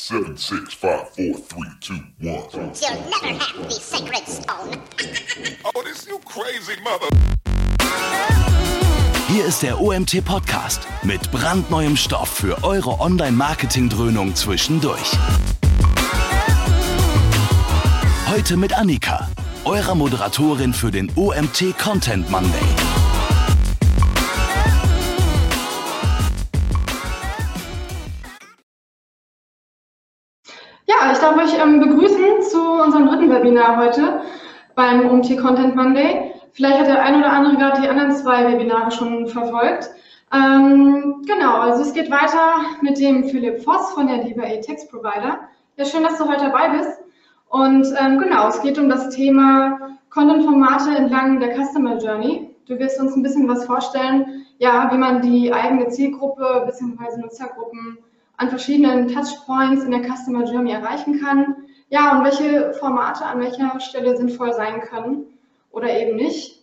7, 6, 5, 4, 3, 2, 1. You'll never have the sacred stone. Oh, this you crazy mother. Hier ist der OMT-Podcast mit brandneuem Stoff für eure Online-Marketing-Dröhnung zwischendurch. Heute mit Annika, eurer Moderatorin für den OMT-Content-Monday. Ich darf euch begrüßen zu unserem dritten Webinar heute beim OMT-Content-Monday. Vielleicht hat der ein oder andere gerade die anderen zwei Webinare schon verfolgt. Also es geht weiter mit dem Philipp Voss von der DBA Text Provider. Ja, schön, dass du heute dabei bist. Und es geht um das Thema Content-Formate entlang der Customer Journey. Du wirst uns ein bisschen was vorstellen, ja, wie man die eigene Zielgruppe bzw. Nutzergruppen an verschiedenen Touchpoints in der Customer Journey erreichen kann. Ja, und welche Formate an welcher Stelle sinnvoll sein können oder eben nicht.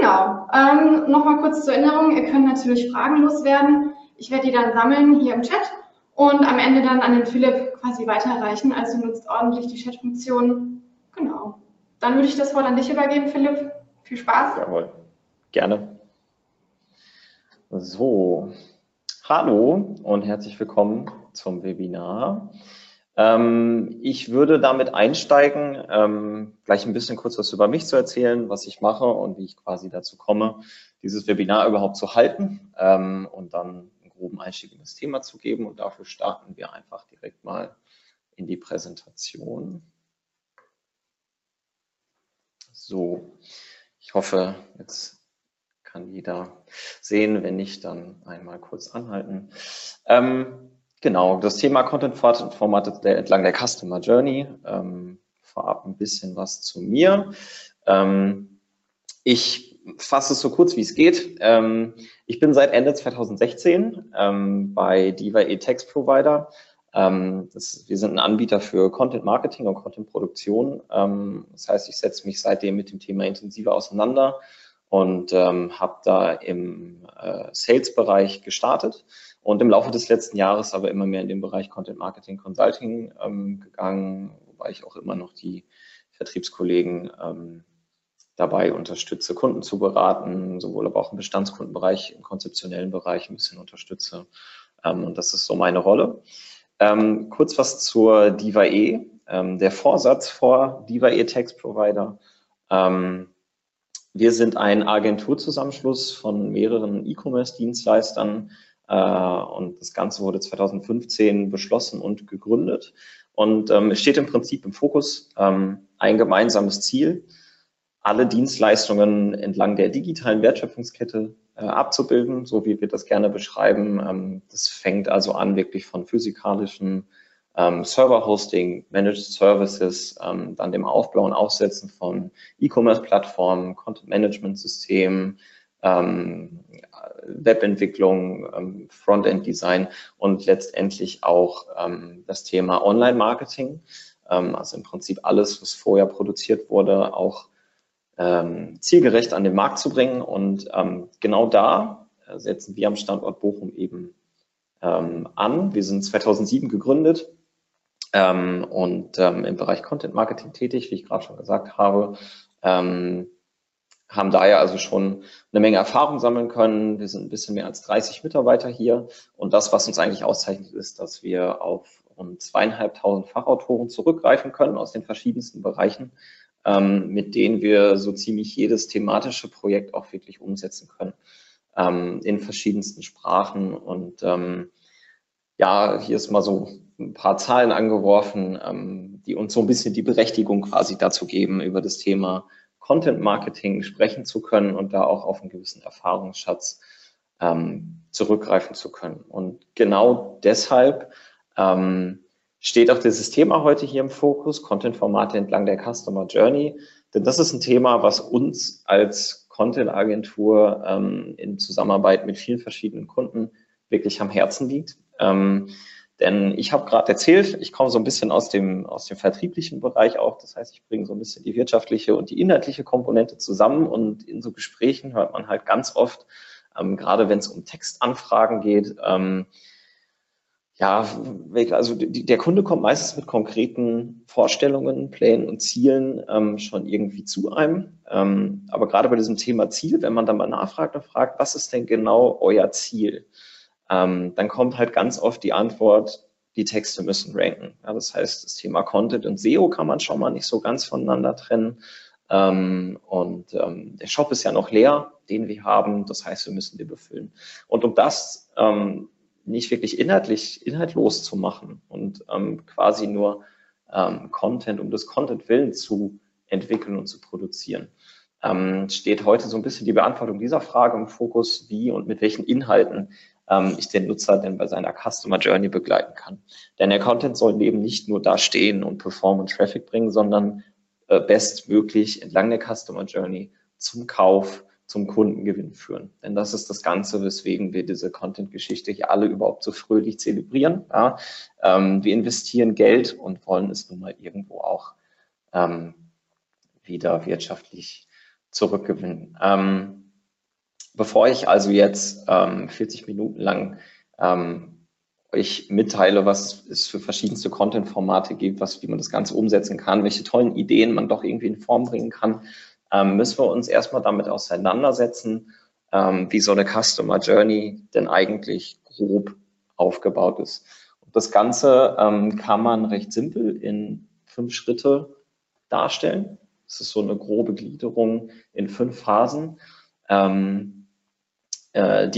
Nochmal kurz zur Erinnerung, ihr könnt natürlich Fragen loswerden. Ich werde die dann sammeln hier im Chat und am Ende dann an den Philipp quasi weiterreichen. Also nutzt ordentlich die Chat-Funktion. Genau. Dann würde ich das Wort an dich übergeben, Philipp. Viel Spaß. Jawohl. Gerne. So. Hallo und herzlich willkommen zum Webinar. Ich würde damit einsteigen, gleich ein bisschen kurz was über mich zu erzählen, was ich mache und wie ich quasi dazu komme, dieses Webinar überhaupt zu halten und dann einen groben Einstieg in das Thema zu geben. Und dafür starten wir einfach direkt mal in die Präsentation. So, ich hoffe, jetzt kann jeder sehen, wenn nicht, dann einmal kurz anhalten. Das Thema Content-Formate entlang der Customer Journey. Vorab ein bisschen was zu mir. Ich fasse es so kurz, wie es geht. Ich bin seit Ende 2016 bei diva-e Text Provider. Wir sind ein Anbieter für Content-Marketing und Content-Produktion. Das heißt, ich setze mich seitdem mit dem Thema intensiver auseinander und habe da im Sales-Bereich gestartet und im Laufe des letzten Jahres aber immer mehr in den Bereich Content Marketing Consulting gegangen, wobei ich auch immer noch die Vertriebskollegen dabei unterstütze, Kunden zu beraten, sowohl aber auch im Bestandskundenbereich, im konzeptionellen Bereich ein bisschen unterstütze und das ist so meine Rolle. Kurz was zur diva-e. Der Vorsatz vor diva-e Text Provider. Wir sind ein Agenturzusammenschluss von mehreren E-Commerce-Dienstleistern und das Ganze wurde 2015 beschlossen und gegründet. Und es steht im Prinzip im Fokus ein gemeinsames Ziel, alle Dienstleistungen entlang der digitalen Wertschöpfungskette abzubilden, so wie wir das gerne beschreiben. Das fängt also an wirklich von physikalischen Server-Hosting, Managed Services, dann dem Aufbau und Aufsetzen von E-Commerce-Plattformen, Content-Management-Systemen, Webentwicklung, Frontend-Design und letztendlich auch das Thema Online-Marketing. Also im Prinzip alles, was vorher produziert wurde, auch zielgerecht an den Markt zu bringen. Und genau da setzen wir am Standort Bochum eben an. Wir sind 2007 gegründet. Im Bereich Content Marketing tätig, wie ich gerade schon gesagt habe, haben daher also schon eine Menge Erfahrung sammeln können. Wir sind ein bisschen mehr als 30 Mitarbeiter hier und das, was uns eigentlich auszeichnet, ist, dass wir auf rund 2.500 Fachautoren zurückgreifen können aus den verschiedensten Bereichen, mit denen wir so ziemlich jedes thematische Projekt auch wirklich umsetzen können, in verschiedensten Sprachen und hier ist mal so ein paar Zahlen angeworfen, die uns so ein bisschen die Berechtigung quasi dazu geben, über das Thema Content Marketing sprechen zu können und da auch auf einen gewissen Erfahrungsschatz zurückgreifen zu können. Und genau deshalb steht auch dieses Thema heute hier im Fokus, Content-Formate entlang der Customer Journey, denn das ist ein Thema, was uns als Content-Agentur in Zusammenarbeit mit vielen verschiedenen Kunden wirklich am Herzen liegt. Denn ich habe gerade erzählt, ich komme so ein bisschen aus dem vertrieblichen Bereich auch. Das heißt, ich bringe so ein bisschen die wirtschaftliche und die inhaltliche Komponente zusammen. Und in so Gesprächen hört man halt ganz oft, gerade wenn es um Textanfragen geht, Ja, also der Kunde kommt meistens mit konkreten Vorstellungen, Plänen und Zielen schon irgendwie zu einem. Aber gerade bei diesem Thema Ziel, wenn man dann mal nachfragt und fragt, was ist denn genau euer Ziel, dann kommt halt ganz oft die Antwort, die Texte müssen ranken. Ja, das heißt, das Thema Content und SEO kann man schon mal nicht so ganz voneinander trennen. Der Shop ist ja noch leer, den wir haben. Das heißt, wir müssen den befüllen. Und um das nicht wirklich inhaltlos zu machen und quasi nur Content, um das Content-Willen zu entwickeln und zu produzieren. Steht heute so ein bisschen die Beantwortung dieser Frage im Fokus, wie und mit welchen Inhalten ich den Nutzer denn bei seiner Customer Journey begleiten kann. Denn der Content soll eben nicht nur da stehen und performen und Traffic bringen, sondern bestmöglich entlang der Customer Journey zum Kauf, zum Kundengewinn führen. Denn das ist das Ganze, weswegen wir diese Content-Geschichte hier alle überhaupt so fröhlich zelebrieren. Ja? Wir investieren Geld und wollen es nun mal irgendwo auch wieder wirtschaftlich zurückgewinnen. Bevor ich also jetzt 40 Minuten lang euch mitteile, was es für verschiedenste Content-Formate gibt, wie man das Ganze umsetzen kann, welche tollen Ideen man doch irgendwie in Form bringen kann, müssen wir uns erstmal damit auseinandersetzen, wie so eine Customer Journey denn eigentlich grob aufgebaut ist. Und das Ganze kann man recht simpel in 5 Schritte darstellen. Es ist so eine grobe Gliederung in 5 Phasen, die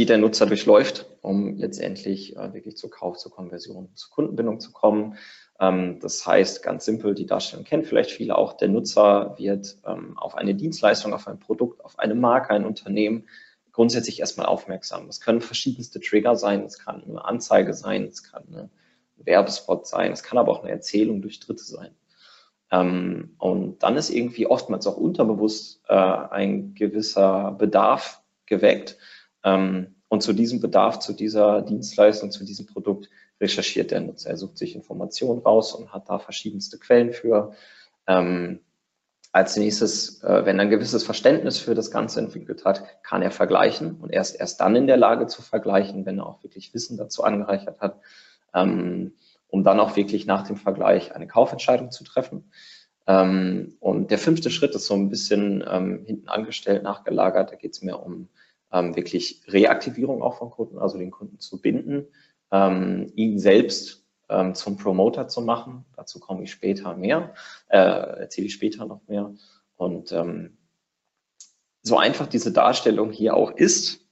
der Nutzer durchläuft, um letztendlich wirklich zu Kauf, zur Konversion, zur Kundenbindung zu kommen. Das heißt, ganz simpel, die Darstellung kennen vielleicht viele auch, der Nutzer wird auf eine Dienstleistung, auf ein Produkt, auf eine Marke, ein Unternehmen grundsätzlich erstmal aufmerksam. Das können verschiedenste Trigger sein, es kann eine Anzeige sein, es kann ein Werbespot sein, es kann aber auch eine Erzählung durch Dritte sein. Und dann ist irgendwie oftmals auch unterbewusst ein gewisser Bedarf geweckt. Und zu diesem Bedarf, zu dieser Dienstleistung, zu diesem Produkt recherchiert der Nutzer. Er sucht sich Informationen raus und hat da verschiedenste Quellen für. Als nächstes, wenn er ein gewisses Verständnis für das Ganze entwickelt hat, kann er vergleichen und er ist erst dann in der Lage zu vergleichen, wenn er auch wirklich Wissen dazu angereichert hat, um dann auch wirklich nach dem Vergleich eine Kaufentscheidung zu treffen. Und der 5. Schritt ist so ein bisschen hinten angestellt, nachgelagert. Da geht es mehr um wirklich Reaktivierung auch von Kunden, also den Kunden zu binden, ihn selbst zum Promoter zu machen. Dazu komme ich später mehr, erzähle ich später noch mehr. Und so einfach diese Darstellung hier auch ist,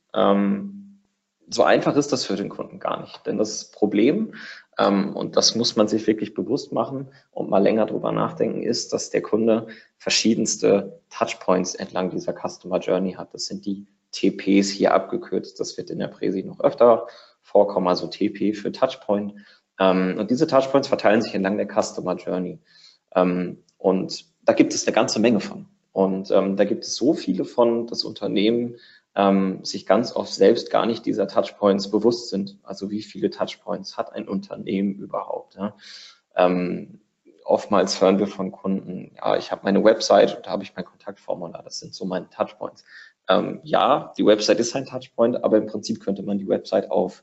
so einfach ist das für den Kunden gar nicht. Denn das Problem, und das muss man sich wirklich bewusst machen und mal länger drüber nachdenken, ist, dass der Kunde verschiedenste Touchpoints entlang dieser Customer Journey hat. Das sind die TPs hier abgekürzt. Das wird in der Präsi noch öfter vorkommen, also TP für Touchpoint. Und diese Touchpoints verteilen sich entlang der Customer Journey. Und da gibt es eine ganze Menge von. Und da gibt es so viele von, dass Unternehmen sich ganz oft selbst gar nicht dieser Touchpoints bewusst sind. Also wie viele Touchpoints hat ein Unternehmen überhaupt? Ja? Oftmals hören wir von Kunden, ja, ich habe meine Website und da habe ich mein Kontaktformular. Das sind so meine Touchpoints. Ja, die Website ist ein Touchpoint, aber im Prinzip könnte man die Website auf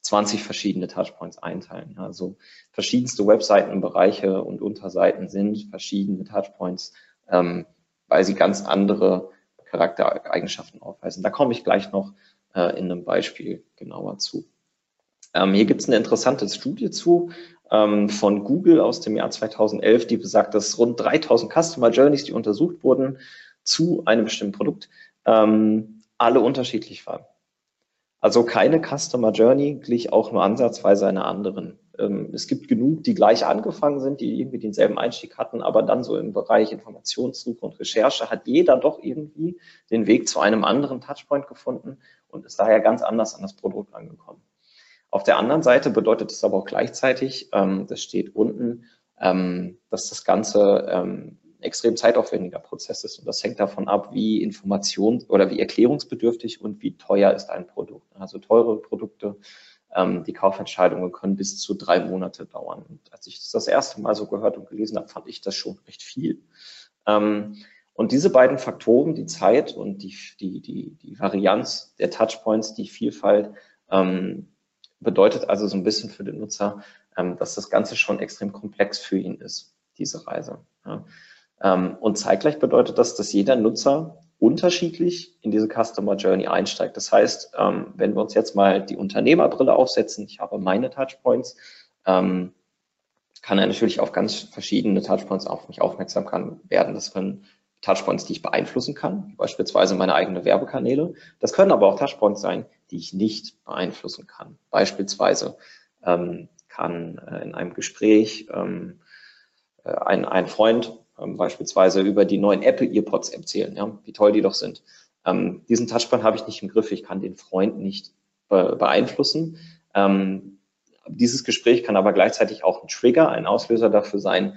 20 verschiedene Touchpoints einteilen. Also verschiedenste Webseitenbereiche und Unterseiten sind verschiedene Touchpoints, weil sie ganz andere Charaktereigenschaften aufweisen. Da komme ich gleich noch in einem Beispiel genauer zu. Hier gibt es eine interessante Studie zu von Google aus dem Jahr 2011, die besagt, dass rund 3000 Customer Journeys, die untersucht wurden, zu einem bestimmten Produkt, alle unterschiedlich waren. Also keine Customer Journey glich auch nur ansatzweise einer anderen. Es gibt genug, die gleich angefangen sind, die irgendwie denselben Einstieg hatten, aber dann so im Bereich Informationssuche und Recherche hat jeder doch irgendwie den Weg zu einem anderen Touchpoint gefunden und ist daher ganz anders an das Produkt angekommen. Auf der anderen Seite bedeutet es aber auch gleichzeitig, das steht unten, dass das Ganze extrem zeitaufwendiger Prozess ist und das hängt davon ab, wie Information oder wie erklärungsbedürftig und wie teuer ist ein Produkt. Also teure Produkte, die Kaufentscheidungen können bis zu 3 Monate dauern. Und als ich das erste Mal so gehört und gelesen habe, fand ich das schon recht viel. Und diese beiden Faktoren, die Zeit und die Varianz der Touchpoints, die Vielfalt, Bedeutet also so ein bisschen für den Nutzer, dass das Ganze schon extrem komplex für ihn ist, diese Reise. Ja. Und zeitgleich bedeutet das, dass jeder Nutzer unterschiedlich in diese Customer Journey einsteigt. Das heißt, wenn wir uns jetzt mal die Unternehmerbrille aufsetzen, ich habe meine Touchpoints, kann er natürlich auf ganz verschiedene Touchpoints auf mich aufmerksam werden. Das können Touchpoints, die ich beeinflussen kann, beispielsweise meine eigenen Werbekanäle. Das können aber auch Touchpoints sein, die ich nicht beeinflussen kann. Beispielsweise kann in einem Gespräch ein Freund beispielsweise über die neuen Apple Earpods erzählen, ja, wie toll die doch sind. Diesen Touchpoint habe ich nicht im Griff, ich kann den Freund nicht beeinflussen. Dieses Gespräch kann aber gleichzeitig auch ein Trigger, ein Auslöser dafür sein,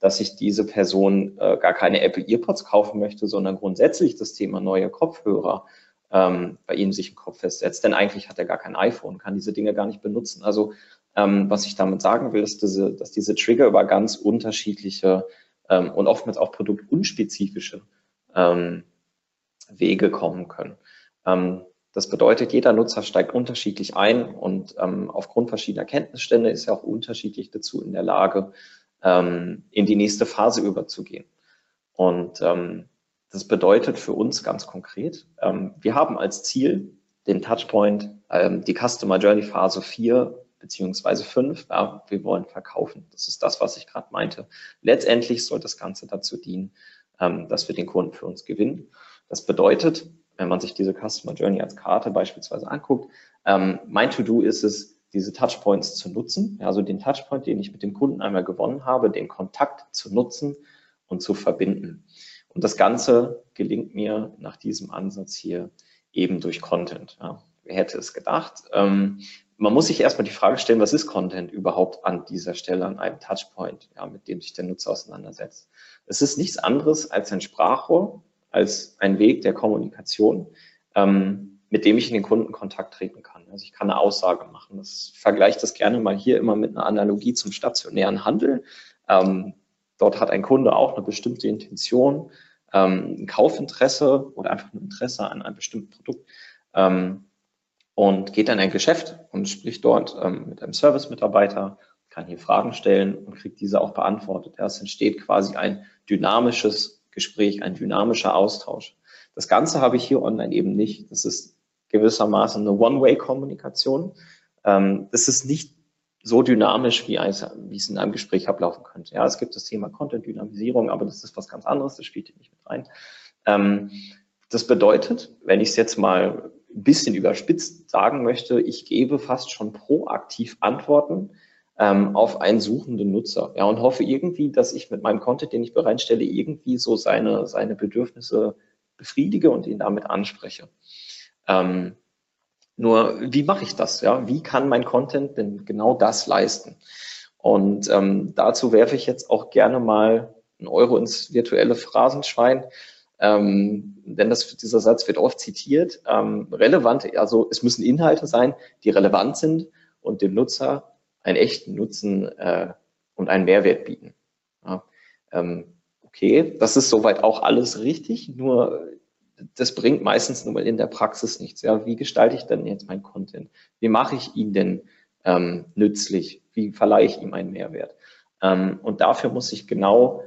dass ich diese Person gar keine Apple Earpods kaufen möchte, sondern grundsätzlich das Thema neue Kopfhörer bei ihm sich im Kopf festsetzt. Denn eigentlich hat er gar kein iPhone, kann diese Dinge gar nicht benutzen. Also was ich damit sagen will, ist, dass diese Trigger über ganz unterschiedliche und oftmals auch produktunspezifische Wege kommen können. Das bedeutet, jeder Nutzer steigt unterschiedlich ein und aufgrund verschiedener Kenntnisstände ist er auch unterschiedlich dazu in der Lage, in die nächste Phase überzugehen. Und das bedeutet für uns ganz konkret, wir haben als Ziel den Touchpoint, die Customer Journey Phase 4 beziehungsweise 5, ja, wir wollen verkaufen. Das ist das, was ich gerade meinte. Letztendlich soll das Ganze dazu dienen, dass wir den Kunden für uns gewinnen. Das bedeutet, wenn man sich diese Customer Journey als Karte beispielsweise anguckt, mein To-Do ist es, diese Touchpoints zu nutzen, also den Touchpoint, den ich mit dem Kunden einmal gewonnen habe, den Kontakt zu nutzen und zu verbinden. Und das Ganze gelingt mir nach diesem Ansatz hier eben durch Content. Ja, wer hätte es gedacht? Man muss sich erstmal die Frage stellen, was ist Content überhaupt an dieser Stelle, an einem Touchpoint, ja, mit dem sich der Nutzer auseinandersetzt. Es ist nichts anderes als ein Sprachrohr, als ein Weg der Kommunikation, mit dem ich in den Kundenkontakt treten kann. Also ich kann eine Aussage machen. Ich vergleiche das gerne mal hier immer mit einer Analogie zum stationären Handel. Dort hat ein Kunde auch eine bestimmte Intention, ein Kaufinteresse oder einfach ein Interesse an einem bestimmten Produkt und geht dann in ein Geschäft und spricht dort mit einem Service-Mitarbeiter, kann hier Fragen stellen und kriegt diese auch beantwortet. Erst entsteht quasi ein dynamisches Gespräch, ein dynamischer Austausch. Das Ganze habe ich hier online eben nicht. Das ist gewissermaßen eine One-Way-Kommunikation. Das ist nicht so dynamisch, wie es in einem Gespräch ablaufen könnte. Ja, es gibt das Thema Content-Dynamisierung, aber das ist was ganz anderes, das spielt hier nicht mit rein. Das bedeutet, wenn ich es jetzt mal ein bisschen überspitzt sagen möchte, ich gebe fast schon proaktiv Antworten auf einen suchenden Nutzer, ja, und hoffe irgendwie, dass ich mit meinem Content, den ich bereinstelle, irgendwie so seine Bedürfnisse befriedige und ihn damit anspreche. Nur, wie mache ich das? Ja? Wie kann mein Content denn genau das leisten? Und dazu werfe ich jetzt auch gerne mal einen Euro ins virtuelle Phrasenschwein, denn dieser Satz wird oft zitiert. Relevant, also es müssen Inhalte sein, die relevant sind und dem Nutzer einen echten Nutzen und einen Mehrwert bieten. Ja, okay, das ist soweit auch alles richtig, nur das bringt meistens nur in der Praxis nichts. Ja, wie gestalte ich denn jetzt meinen Content? Wie mache ich ihn denn nützlich? Wie verleihe ich ihm einen Mehrwert? Und dafür muss ich genau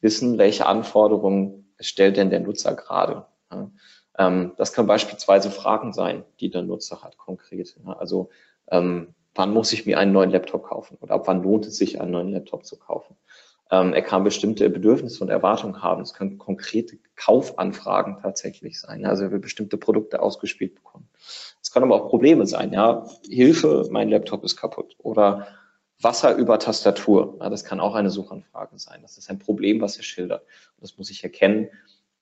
wissen, welche Anforderungen stellt denn der Nutzer gerade. Ja, das können beispielsweise Fragen sein, die der Nutzer hat konkret. Ja, also wann muss ich mir einen neuen Laptop kaufen oder ab wann lohnt es sich, einen neuen Laptop zu kaufen? Er kann bestimmte Bedürfnisse und Erwartungen haben. Es können konkrete Kaufanfragen tatsächlich sein. Also er will bestimmte Produkte ausgespielt bekommen. Es können aber auch Probleme sein. Ja, Hilfe, mein Laptop ist kaputt oder Wasser über Tastatur. Ja, das kann auch eine Suchanfrage sein. Das ist ein Problem, was er schildert. Und das muss ich erkennen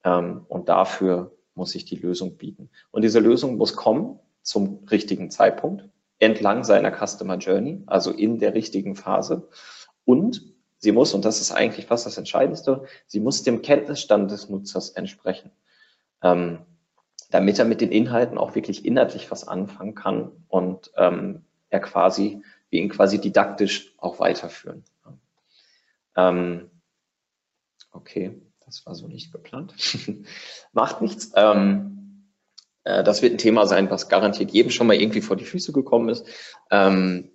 und dafür muss ich die Lösung bieten. Und diese Lösung muss kommen zum richtigen Zeitpunkt, entlang seiner Customer Journey, also in der richtigen Phase. Und sie muss, und das ist eigentlich fast das Entscheidendste, sie muss dem Kenntnisstand des Nutzers entsprechen, damit er mit den Inhalten auch wirklich inhaltlich was anfangen kann und wir ihn quasi didaktisch auch weiterführen. Okay, das war so nicht geplant. Macht nichts. Das wird ein Thema sein, was garantiert jedem schon mal irgendwie vor die Füße gekommen ist.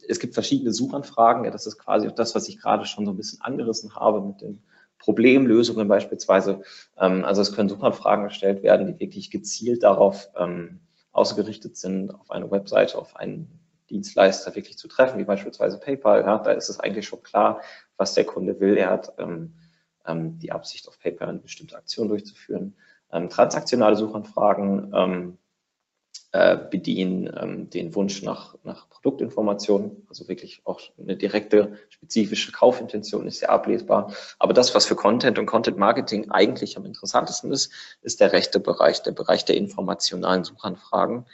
Es gibt verschiedene Suchanfragen. Ja, das ist quasi auch das, was ich gerade schon so ein bisschen angerissen habe mit den Problemlösungen beispielsweise. Also es können Suchanfragen gestellt werden, die wirklich gezielt darauf ausgerichtet sind, auf eine Webseite, auf einen Dienstleister wirklich zu treffen, wie beispielsweise PayPal. Ja, da ist es eigentlich schon klar, was der Kunde will. Er hat die Absicht, auf PayPal eine bestimmte Aktion durchzuführen. Transaktionale Suchanfragen bedienen den Wunsch nach Produktinformationen, also wirklich auch eine direkte, spezifische Kaufintention ist ja ablesbar. Aber das, was für Content und Content-Marketing eigentlich am interessantesten ist, ist der rechte Bereich, der Bereich der informationalen Suchanfragen.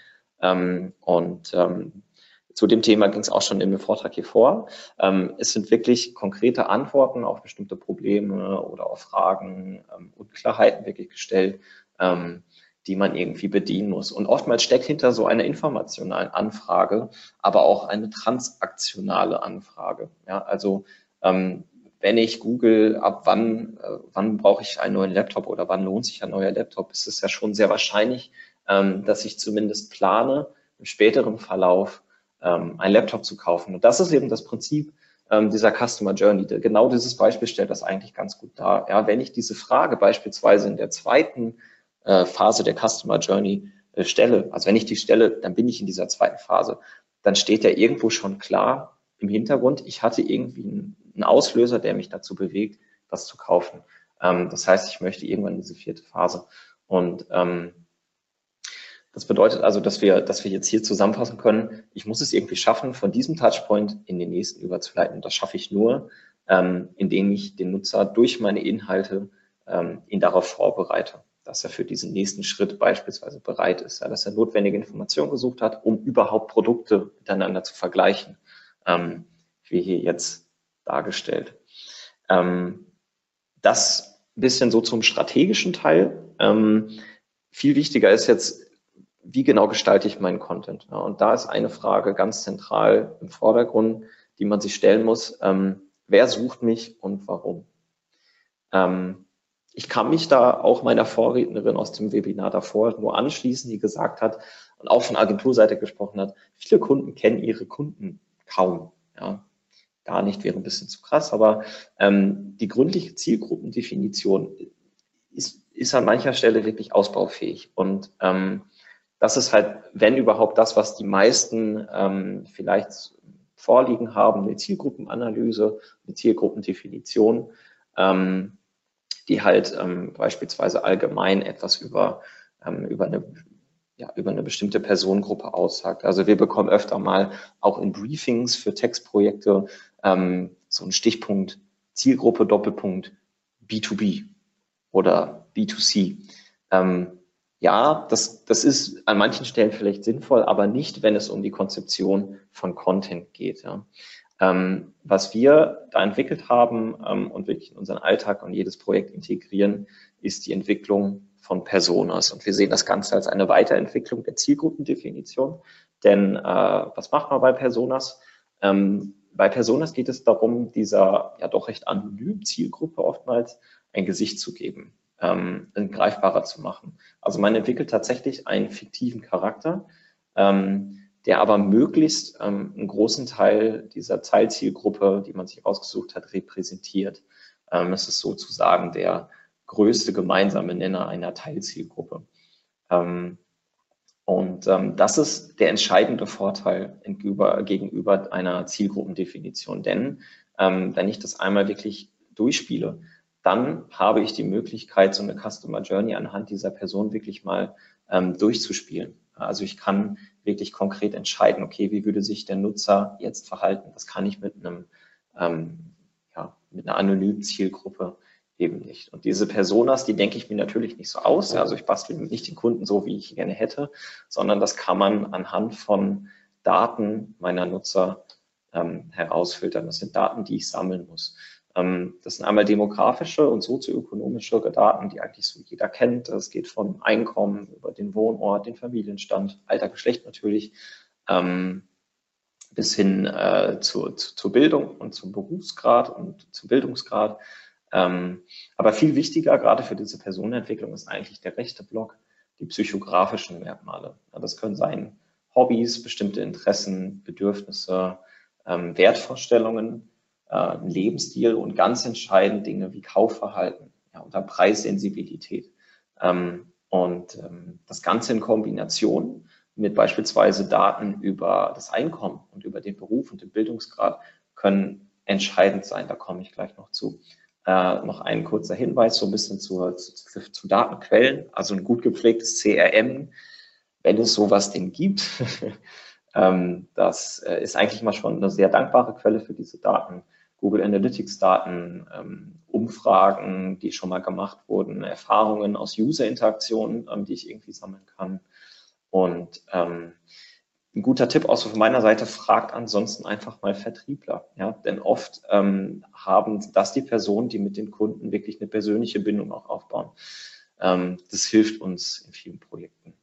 Zu dem Thema ging es auch schon im Vortrag hier vor. Es sind wirklich konkrete Antworten auf bestimmte Probleme oder auf Fragen, Unklarheiten wirklich gestellt, die man irgendwie bedienen muss. Und oftmals steckt hinter so einer informationalen Anfrage aber auch eine transaktionale Anfrage. Ja, also wenn ich google, ab wann brauche ich einen neuen Laptop oder wann lohnt sich ein neuer Laptop, ist es ja schon sehr wahrscheinlich, dass ich zumindest plane, im späteren Verlauf einen Laptop zu kaufen. Und das ist eben das Prinzip dieser Customer Journey. Genau dieses Beispiel stellt das eigentlich ganz gut dar. Ja, wenn ich diese Frage beispielsweise in der zweiten Phase der Customer Journey stelle, also wenn ich die stelle, dann bin ich in dieser zweiten Phase, dann steht ja irgendwo schon klar im Hintergrund, ich hatte irgendwie einen Auslöser, der mich dazu bewegt, was zu kaufen. Das heißt, ich möchte irgendwann in diese vierte Phase. Und das bedeutet also, dass wir jetzt hier zusammenfassen können, ich muss es irgendwie schaffen, von diesem Touchpoint in den nächsten überzuleiten. Und das schaffe ich nur, indem ich den Nutzer durch meine Inhalte ihn darauf vorbereite, dass er für diesen nächsten Schritt beispielsweise bereit ist, ja, dass er notwendige Informationen gesucht hat, um überhaupt Produkte miteinander zu vergleichen, wie hier jetzt dargestellt. Das ein bisschen so zum strategischen Teil. Viel wichtiger ist jetzt, wie genau gestalte ich meinen Content? Ja, und da ist eine Frage ganz zentral im Vordergrund, die man sich stellen muss. Wer sucht mich und warum? Ich kann mich da auch meiner Vorrednerin aus dem Webinar davor nur anschließen, die gesagt hat und auch von Agenturseite gesprochen hat, viele Kunden kennen ihre Kunden kaum. Ja, gar nicht, wäre ein bisschen zu krass, aber die gründliche Zielgruppendefinition ist an mancher Stelle wirklich ausbaufähig. Und das ist halt, wenn überhaupt, das, was die meisten vielleicht vorliegen haben, eine Zielgruppenanalyse, eine Zielgruppendefinition, die halt beispielsweise allgemein etwas über eine bestimmte Personengruppe aussagt. Also wir bekommen öfter mal auch in Briefings für Textprojekte so einen Stichpunkt Zielgruppe Doppelpunkt B2B oder B2C. Ja, das ist an manchen Stellen vielleicht sinnvoll, aber nicht, wenn es um die Konzeption von Content geht. Ja. Was wir da entwickelt haben und wirklich in unseren Alltag und jedes Projekt integrieren, ist die Entwicklung von Personas. Und wir sehen das Ganze als eine Weiterentwicklung der Zielgruppendefinition. Denn was macht man bei Personas? Bei Personas geht es darum, dieser ja doch recht anonymen Zielgruppe oftmals ein Gesicht zu geben, greifbarer zu machen. Also man entwickelt tatsächlich einen fiktiven Charakter, der aber möglichst einen großen Teil dieser Teilzielgruppe, die man sich ausgesucht hat, repräsentiert. Das ist sozusagen der größte gemeinsame Nenner einer Teilzielgruppe. Das ist der entscheidende Vorteil gegenüber einer Zielgruppendefinition. Denn wenn ich das einmal wirklich durchspiele, dann habe ich die Möglichkeit, so eine Customer Journey anhand dieser Person wirklich mal durchzuspielen. Also ich kann wirklich konkret entscheiden, okay, wie würde sich der Nutzer jetzt verhalten? Das kann ich mit einer anonymen Zielgruppe eben nicht. Und diese Personas, die denke ich mir natürlich nicht so aus. Also ich bastle nicht den Kunden so, wie ich ihn gerne hätte, sondern das kann man anhand von Daten meiner Nutzer herausfiltern. Das sind Daten, die ich sammeln muss. Das sind einmal demografische und sozioökonomische Daten, die eigentlich so jeder kennt. Es geht vom Einkommen über den Wohnort, den Familienstand, Alter, Geschlecht natürlich, bis hin zur Bildung und zum Berufsgrad und zum Bildungsgrad. Aber viel wichtiger, gerade für diese Personenentwicklung, ist eigentlich der rechte Block, die psychografischen Merkmale. Ja, das können sein Hobbys, bestimmte Interessen, Bedürfnisse, Wertvorstellungen, Lebensstil und ganz entscheidend Dinge wie Kaufverhalten, ja, oder Preissensibilität. Das Ganze in Kombination mit beispielsweise Daten über das Einkommen und über den Beruf und den Bildungsgrad können entscheidend sein. Da komme ich gleich noch zu. Noch ein kurzer Hinweis, so ein bisschen zu Datenquellen, also ein gut gepflegtes CRM, wenn es sowas denn gibt. Das ist eigentlich mal schon eine sehr dankbare Quelle für diese Daten. Google Analytics Daten, Umfragen, die schon mal gemacht wurden, Erfahrungen aus User-Interaktionen, die ich irgendwie sammeln kann. Und ein guter Tipp auch so von meiner Seite, fragt ansonsten einfach mal Vertriebler. Ja? Denn oft haben das die Personen, die mit den Kunden wirklich eine persönliche Bindung auch aufbauen. Das hilft uns in vielen Projekten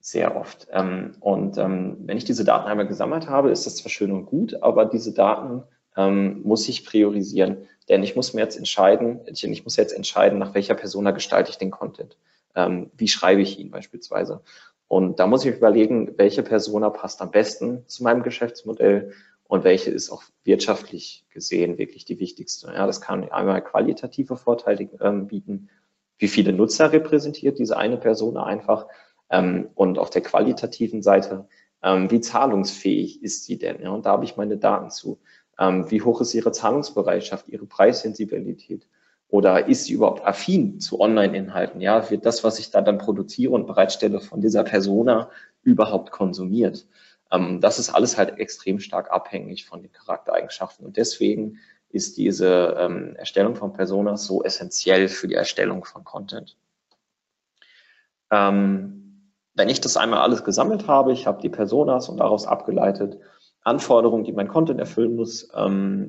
sehr oft. Wenn ich diese Daten einmal gesammelt habe, ist das zwar schön und gut, aber diese Daten muss ich priorisieren. Denn ich muss mir jetzt entscheiden, nach welcher Persona gestalte ich den Content. Wie schreibe ich ihn beispielsweise? Und da muss ich überlegen, welche Persona passt am besten zu meinem Geschäftsmodell und welche ist auch wirtschaftlich gesehen wirklich die wichtigste. Ja, das kann einmal qualitative Vorteile bieten, wie viele Nutzer repräsentiert diese eine Persona einfach, und auf der qualitativen Seite, wie zahlungsfähig ist sie denn? Ja, und da habe ich meine Daten zu. Wie hoch ist ihre Zahlungsbereitschaft, ihre Preissensibilität? Oder ist sie überhaupt affin zu Online-Inhalten? Ja, wird das, was ich da dann produziere und bereitstelle, von dieser Persona überhaupt konsumiert? Das ist alles halt extrem stark abhängig von den Charaktereigenschaften. Und deswegen ist diese Erstellung von Personas so essentiell für die Erstellung von Content. Wenn ich das einmal alles gesammelt habe, ich habe die Personas und daraus abgeleitet Anforderungen, die mein Content erfüllen muss.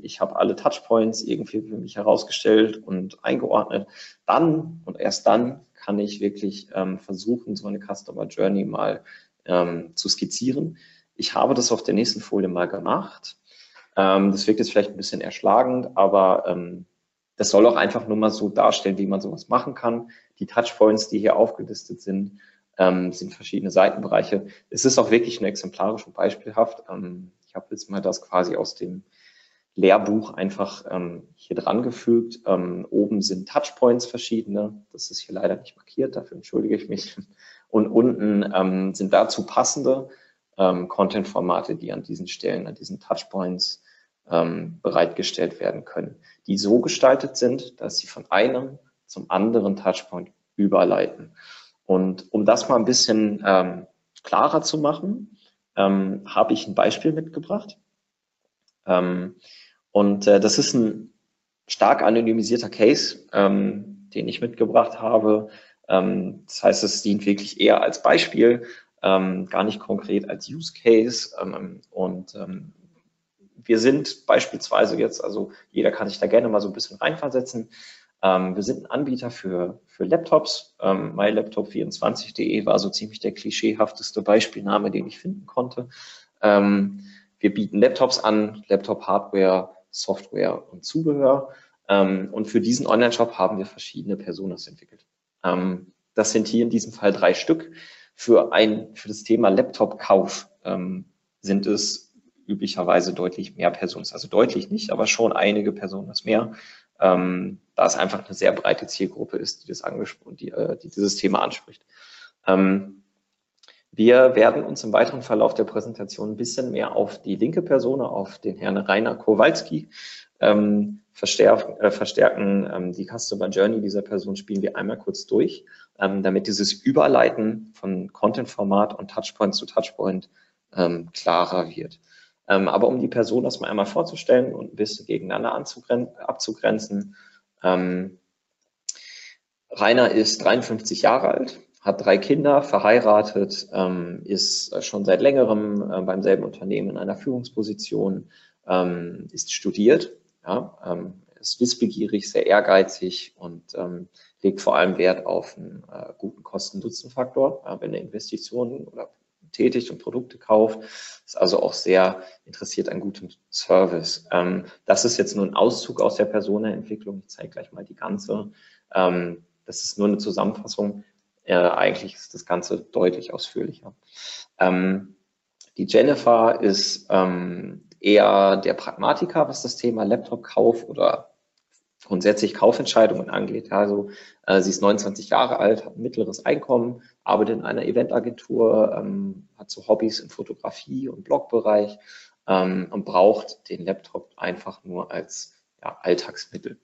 Ich habe alle Touchpoints irgendwie für mich herausgestellt und eingeordnet. Dann und erst dann kann ich wirklich versuchen, so eine Customer Journey mal zu skizzieren. Ich habe das auf der nächsten Folie mal gemacht. Das wirkt jetzt vielleicht ein bisschen erschlagend, aber das soll auch einfach nur mal so darstellen, wie man sowas machen kann. Die Touchpoints, die hier aufgelistet sind, sind verschiedene Seitenbereiche. Es ist auch wirklich nur exemplarisch und beispielhaft. Ich habe jetzt mal das quasi aus dem Lehrbuch einfach hier dran gefügt. Oben sind Touchpoints verschiedene. Das ist hier leider nicht markiert, dafür entschuldige ich mich. Und unten sind dazu passende Content-Formate, die an diesen Stellen, an diesen Touchpoints bereitgestellt werden können, die so gestaltet sind, dass sie von einem zum anderen Touchpoint überleiten. Und um das mal ein bisschen klarer zu machen, habe ich ein Beispiel mitgebracht. Das ist ein stark anonymisierter Case, den ich mitgebracht habe. Das heißt, es dient wirklich eher als Beispiel, gar nicht konkret als Use Case. Wir sind beispielsweise jetzt, also jeder kann sich da gerne mal so ein bisschen reinversetzen. Wir sind ein Anbieter für Laptops. MyLaptop24.de war so ziemlich der klischeehafteste Beispielname, den ich finden konnte. Wir bieten Laptops an, Laptop-Hardware, Software und Zubehör. Und für diesen Online-Shop haben wir verschiedene Personas entwickelt. Das sind hier in diesem Fall 3 Stück. Für das Thema Laptop-Kauf sind es üblicherweise deutlich mehr Personas. Also deutlich nicht, aber schon einige Personas mehr. Da es einfach eine sehr breite Zielgruppe ist, die dieses Thema anspricht. Wir werden uns im weiteren Verlauf der Präsentation ein bisschen mehr auf die linke Person, auf den Herrn Rainer Kowalski, verstärken. Die Customer Journey dieser Person spielen wir einmal kurz durch, damit dieses Überleiten von Content-Format und Touchpoint zu Touchpoint klarer wird. Aber um die Person das mal einmal vorzustellen und ein bisschen gegeneinander abzugrenzen. Rainer ist 53 Jahre alt, hat 3 Kinder, verheiratet, ist schon seit längerem beim selben Unternehmen in einer Führungsposition, ist studiert, ja, ist wissbegierig, sehr ehrgeizig und legt vor allem Wert auf einen guten Kosten-Nutzen-Faktor, wenn er Investitionen oder tätigt und Produkte kauft, ist also auch sehr interessiert an gutem Service. Das ist jetzt nur ein Auszug aus der Persona-Entwicklung. Ich zeige gleich mal die ganze. Das ist nur eine Zusammenfassung. Eigentlich ist das Ganze deutlich ausführlicher. Die Jennifer ist eher der Pragmatiker, was das Thema Laptop-Kauf oder grundsätzlich Kaufentscheidungen angeht. Also sie ist 29 Jahre alt, hat ein mittleres Einkommen, arbeitet in einer Eventagentur, hat so Hobbys im Fotografie- und Blogbereich und braucht den Laptop einfach nur als Alltagsmittel.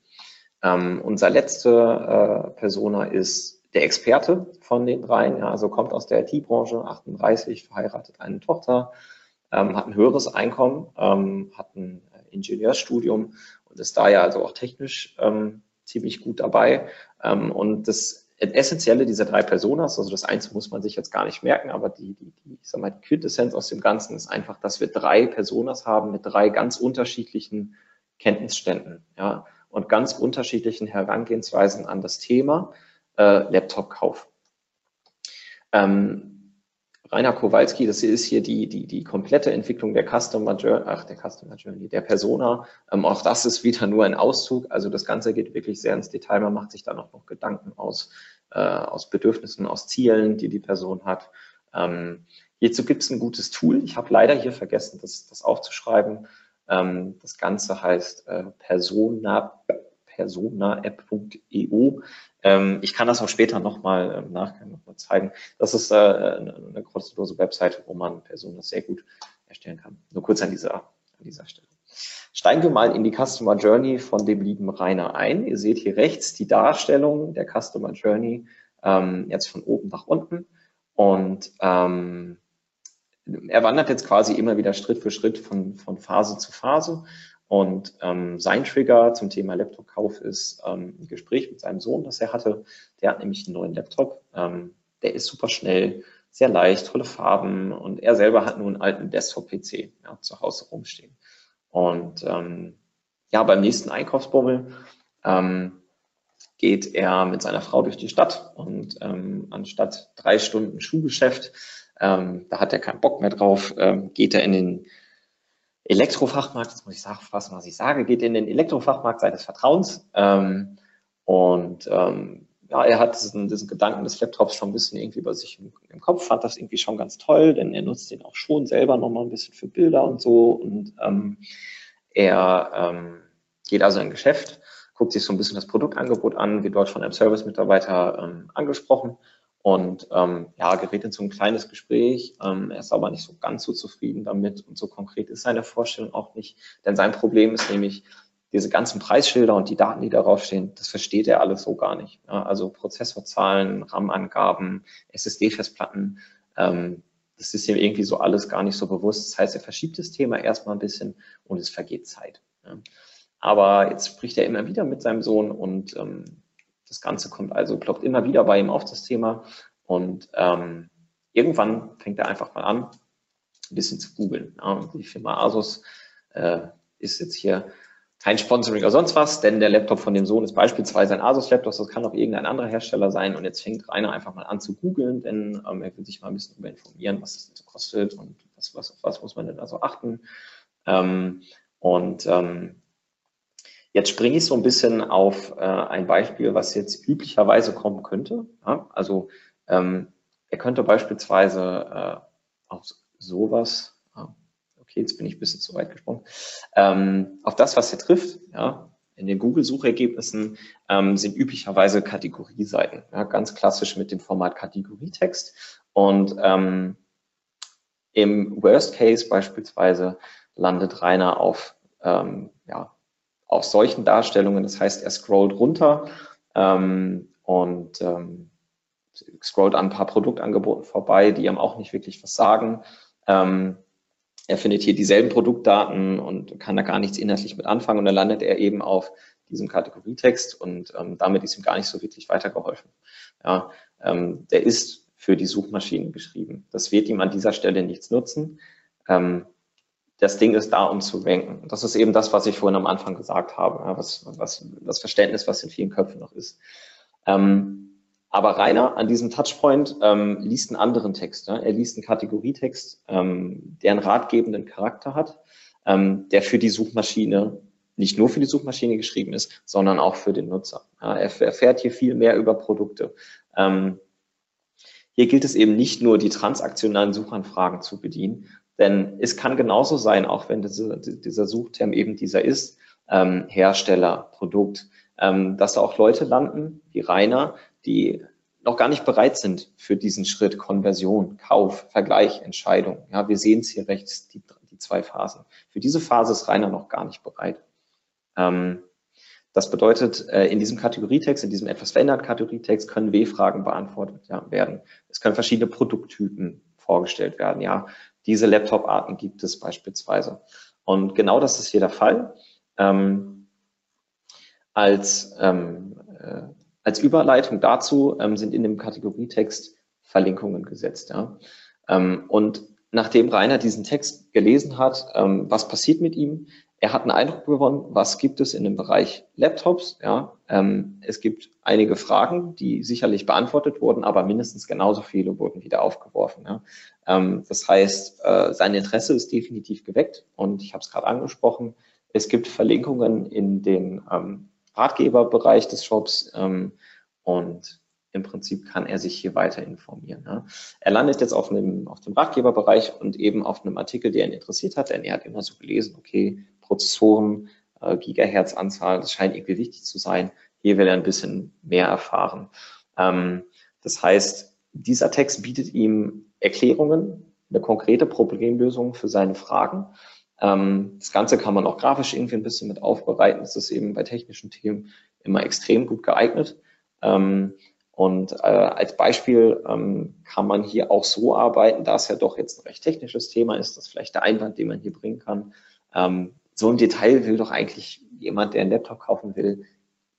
Unser letzte Persona ist der Experte von den dreien, also kommt aus der IT-Branche, 38, verheiratet, eine Tochter, hat ein höheres Einkommen, hat ein Ingenieurstudium und ist da ja also auch technisch ziemlich gut dabei. Und das Essentielle dieser drei Personas, also das Einzige muss man sich jetzt gar nicht merken, aber die Quintessenz aus dem Ganzen ist einfach, dass wir drei Personas haben mit drei ganz unterschiedlichen Kenntnisständen, ja, und ganz unterschiedlichen Herangehensweisen an das Thema Laptop-Kauf. Rainer Kowalski, das ist hier die komplette Entwicklung der Customer Journey, der Persona. Auch das ist wieder nur ein Auszug. Also das Ganze geht wirklich sehr ins Detail. Man macht sich dann auch noch Gedanken aus Bedürfnissen, aus Zielen, die Person hat. Hierzu gibt es ein gutes Tool. Ich habe leider hier vergessen, das aufzuschreiben. Das Ganze heißt Persona-App.io. Ich kann das auch später nochmal im Nachgang nochmal zeigen. Das ist eine kostenlose Website, wo man Personen sehr gut erstellen kann. Nur kurz an dieser Stelle. Steigen wir mal in die Customer Journey von dem lieben Rainer ein. Ihr seht hier rechts die Darstellung der Customer Journey jetzt von oben nach unten. Und er wandert jetzt quasi immer wieder Schritt für Schritt von Phase zu Phase. Und sein Trigger zum Thema Laptop-Kauf ist ein Gespräch mit seinem Sohn, das er hatte. Der hat nämlich einen neuen Laptop. Der ist super schnell, sehr leicht, tolle Farben. Und er selber hat nur einen alten Desktop-PC zu Hause rumstehen. Und beim nächsten Einkaufsbummel geht er mit seiner Frau durch die Stadt. Und anstatt 3 Stunden Schuhgeschäft, da hat er keinen Bock mehr drauf, geht er in den Elektrofachmarkt, jetzt muss ich aufpassen, was ich sage, geht in den Elektrofachmarkt seines Vertrauens. Er hat diesen Gedanken des Laptops schon ein bisschen irgendwie bei sich im Kopf, fand das irgendwie schon ganz toll, denn er nutzt den auch schon selber nochmal ein bisschen für Bilder und so. Und er geht also in ein Geschäft, guckt sich so ein bisschen das Produktangebot an, wird dort von einem Service-Mitarbeiter angesprochen. Und gerät in so ein kleines Gespräch, er ist aber nicht so ganz so zufrieden damit und so konkret ist seine Vorstellung auch nicht, denn sein Problem ist nämlich, diese ganzen Preisschilder und die Daten, die darauf stehen, das versteht er alles so gar nicht. Ja, also Prozessorzahlen, RAM-Angaben, SSD-Festplatten, das ist ihm irgendwie so alles gar nicht so bewusst. Das heißt, er verschiebt das Thema erstmal ein bisschen und es vergeht Zeit. Ja. Aber jetzt spricht er immer wieder mit seinem Sohn und das Ganze ploppt immer wieder bei ihm auf, das Thema. Und irgendwann fängt er einfach mal an, ein bisschen zu googeln. Ja, die Firma Asus ist jetzt hier kein Sponsoring oder sonst was, denn der Laptop von dem Sohn ist beispielsweise ein Asus-Laptop, das kann auch irgendein anderer Hersteller sein. Und jetzt fängt Rainer einfach mal an zu googeln, denn er will sich mal ein bisschen darüber informieren, was das denn so kostet und auf was muss man denn also achten. Jetzt springe ich so ein bisschen auf ein Beispiel, was jetzt üblicherweise kommen könnte. Ja? Also er könnte beispielsweise auf sowas, okay, jetzt bin ich ein bisschen zu weit gesprungen, auf das, was er trifft, ja? In den Google-Suchergebnissen sind üblicherweise Kategorieseiten, ja? Ganz klassisch mit dem Format Kategorietext. Und im Worst Case beispielsweise landet Rainer auf solchen Darstellungen, das heißt, er scrollt runter scrollt an ein paar Produktangeboten vorbei, die ihm auch nicht wirklich was sagen. Er findet hier dieselben Produktdaten und kann da gar nichts inhaltlich mit anfangen und dann landet er eben auf diesem Kategorietext und damit ist ihm gar nicht so wirklich weitergeholfen. Ja, der ist für die Suchmaschinen geschrieben. Das wird ihm an dieser Stelle nichts nutzen. Das Ding ist da, um zu ranken. Das ist eben das, was ich vorhin am Anfang gesagt habe, was das Verständnis, was in vielen Köpfen noch ist. Aber Rainer an diesem Touchpoint liest einen anderen Text. Ja? Er liest einen Kategorietext, der einen ratgebenden Charakter hat, der für die Suchmaschine, nicht nur für die Suchmaschine geschrieben ist, sondern auch für den Nutzer. Ja? Er erfährt hier viel mehr über Produkte. Hier gilt es eben nicht nur, die transaktionalen Suchanfragen zu bedienen, denn es kann genauso sein, auch wenn dieser Suchterm eben dieser ist, Hersteller, Produkt, dass da auch Leute landen, wie Rainer, die noch gar nicht bereit sind für diesen Schritt Konversion, Kauf, Vergleich, Entscheidung. Ja, wir sehen es hier rechts, die zwei Phasen. Für diese Phase ist Rainer noch gar nicht bereit. Das bedeutet, in diesem Kategorietext, in diesem etwas veränderten Kategorietext können W-Fragen beantwortet werden. Es können verschiedene Produkttypen vorgestellt werden. Ja, diese Laptop-Arten gibt es beispielsweise. Und genau das ist hier der Fall. Als Überleitung dazu sind in dem Kategorietext Verlinkungen gesetzt. Ja? Und nachdem Rainer diesen Text gelesen hat, was passiert mit ihm? Er hat einen Eindruck gewonnen, was gibt es in dem Bereich Laptops? Ja? Es gibt einige Fragen, die sicherlich beantwortet wurden, aber mindestens genauso viele wurden wieder aufgeworfen. Ja? Das heißt, sein Interesse ist definitiv geweckt und ich habe es gerade angesprochen, es gibt Verlinkungen in den Ratgeberbereich des Shops und im Prinzip kann er sich hier weiter informieren. Ja. Er landet jetzt auf dem Ratgeberbereich und eben auf einem Artikel, der ihn interessiert hat, denn er hat immer so gelesen, okay, Prozessoren, Gigahertz-Anzahl, das scheint irgendwie wichtig zu sein. Hier will er ein bisschen mehr erfahren. Das heißt, dieser Text bietet ihm Erklärungen, eine konkrete Problemlösung für seine Fragen. Das Ganze kann man auch grafisch irgendwie ein bisschen mit aufbereiten. Das ist eben bei technischen Themen immer extrem gut geeignet. Und als Beispiel kann man hier auch so arbeiten, da es ja doch jetzt ein recht technisches Thema ist, das ist vielleicht der Einwand, den man hier bringen kann. So ein Detail will doch eigentlich jemand, der einen Laptop kaufen will,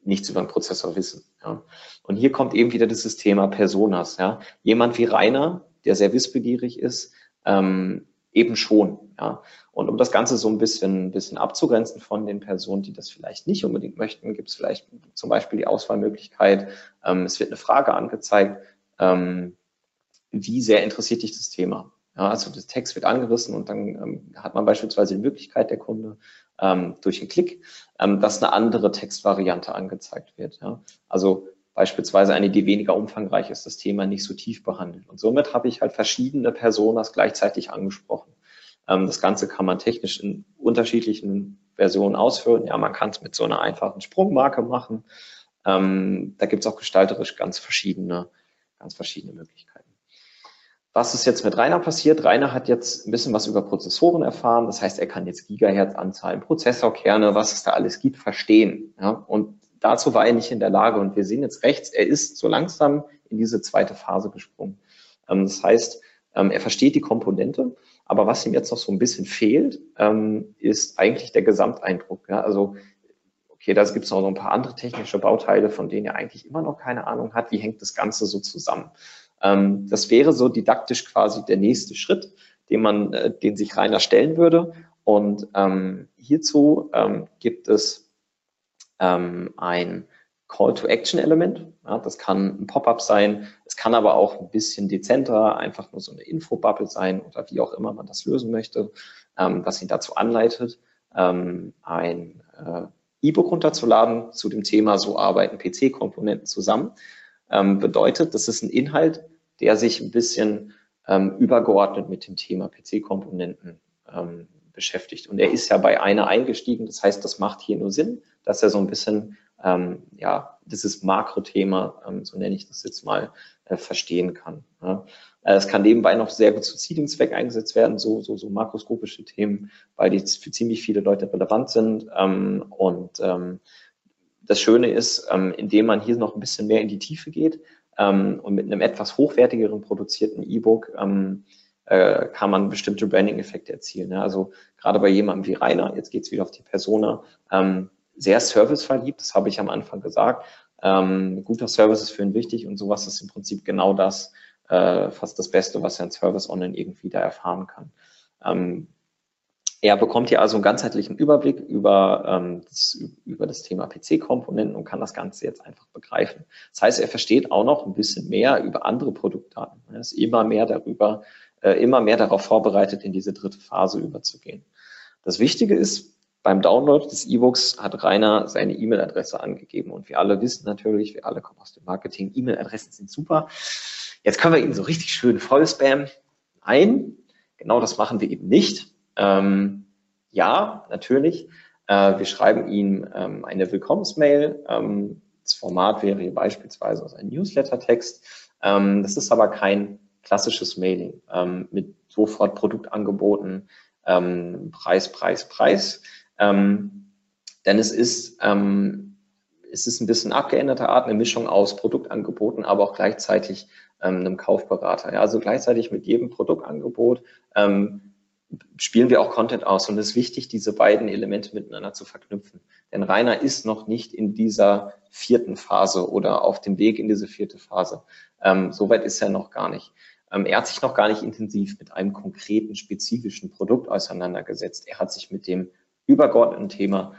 nichts über den Prozessor wissen. Ja. Und hier kommt eben wieder dieses Thema Personas. Ja. Jemand wie Rainer, der sehr wissbegierig ist, eben schon, ja. Und um das Ganze so ein bisschen abzugrenzen von den Personen, die das vielleicht nicht unbedingt möchten, gibt es vielleicht zum Beispiel die Auswahlmöglichkeit, es wird eine Frage angezeigt, wie sehr interessiert dich das Thema? Ja, also der Text wird angerissen und dann hat man beispielsweise die Möglichkeit, der Kunde durch einen Klick, dass eine andere Textvariante angezeigt wird. Ja. Also beispielsweise eine, die weniger umfangreich ist, das Thema nicht so tief behandelt. Und somit habe ich halt verschiedene Personas gleichzeitig angesprochen. Das Ganze kann man technisch in unterschiedlichen Versionen ausführen. Ja, man kann es mit so einer einfachen Sprungmarke machen. Da gibt es auch gestalterisch ganz verschiedene Möglichkeiten. Was ist jetzt mit Rainer passiert? Rainer hat jetzt ein bisschen was über Prozessoren erfahren. Das heißt, er kann jetzt Gigahertz-Anzahlen, Prozessorkerne, was es da alles gibt, verstehen. Ja, und dazu war er nicht in der Lage und wir sehen jetzt rechts, er ist so langsam in diese zweite Phase gesprungen. Das heißt, er versteht die Komponente, aber was ihm jetzt noch so ein bisschen fehlt, ist eigentlich der Gesamteindruck. Ja? Also, okay, da gibt es noch so ein paar andere technische Bauteile, von denen er eigentlich immer noch keine Ahnung hat, wie hängt das Ganze so zusammen. Das wäre so didaktisch quasi der nächste Schritt, den sich Rainer stellen würde und hierzu gibt es ein Call-to-Action-Element. Ja, das kann ein Pop-up sein, es kann aber auch ein bisschen dezenter, einfach nur so eine Infobubble sein oder wie auch immer man das lösen möchte, was ihn dazu anleitet, ein E-Book runterzuladen zu dem Thema, so arbeiten PC-Komponenten zusammen. Bedeutet, das ist ein Inhalt, der sich ein bisschen übergeordnet mit dem Thema PC-Komponenten beschäftigt. Und er ist ja bei einer eingestiegen, das heißt, das macht hier nur Sinn, dass er so ein bisschen, ja, dieses Makrothema, so nenne ich das jetzt mal, verstehen kann. Ja. Es kann nebenbei noch sehr gut zu Seeding-Zweck eingesetzt werden, so makroskopische Themen, weil die für ziemlich viele Leute relevant sind. Das Schöne ist, indem man hier noch ein bisschen mehr in die Tiefe geht und mit einem etwas hochwertigeren produzierten E-Book kann man bestimmte Branding-Effekte erzielen. Ja. Also gerade bei jemandem wie Rainer, jetzt geht's wieder auf die Persona, sehr serviceverliebt, das habe ich am Anfang gesagt. Guter Service ist für ihn wichtig und sowas ist im Prinzip genau das, fast das Beste, was er in Service Online irgendwie da erfahren kann. Er bekommt hier also einen ganzheitlichen Überblick über das Thema PC-Komponenten und kann das Ganze jetzt einfach begreifen. Das heißt, er versteht auch noch ein bisschen mehr über andere Produktdaten. Er ist immer mehr darauf vorbereitet, in diese dritte Phase überzugehen. Das Wichtige ist, beim Download des E-Books hat Rainer seine E-Mail-Adresse angegeben und wir alle wissen natürlich, wir alle kommen aus dem Marketing, E-Mail-Adressen sind super. Jetzt können wir ihn so richtig schön voll spammen. Nein, genau das machen wir eben nicht. Ja, natürlich. Wir schreiben ihm eine Willkommensmail. Das Format wäre hier beispielsweise aus einem Newsletter-Text. Das ist aber kein klassisches Mailing mit sofort Produktangeboten, Preis. Denn es ist ein bisschen abgeänderte Art, eine Mischung aus Produktangeboten, aber auch gleichzeitig einem Kaufberater. Ja, also gleichzeitig mit jedem Produktangebot spielen wir auch Content aus. Und es ist wichtig, diese beiden Elemente miteinander zu verknüpfen. Denn Rainer ist noch nicht in dieser vierten Phase oder auf dem Weg in diese vierte Phase. Soweit ist er noch gar nicht. Er hat sich noch gar nicht intensiv mit einem konkreten, spezifischen Produkt auseinandergesetzt. Er hat sich mit dem übergeordneten Thema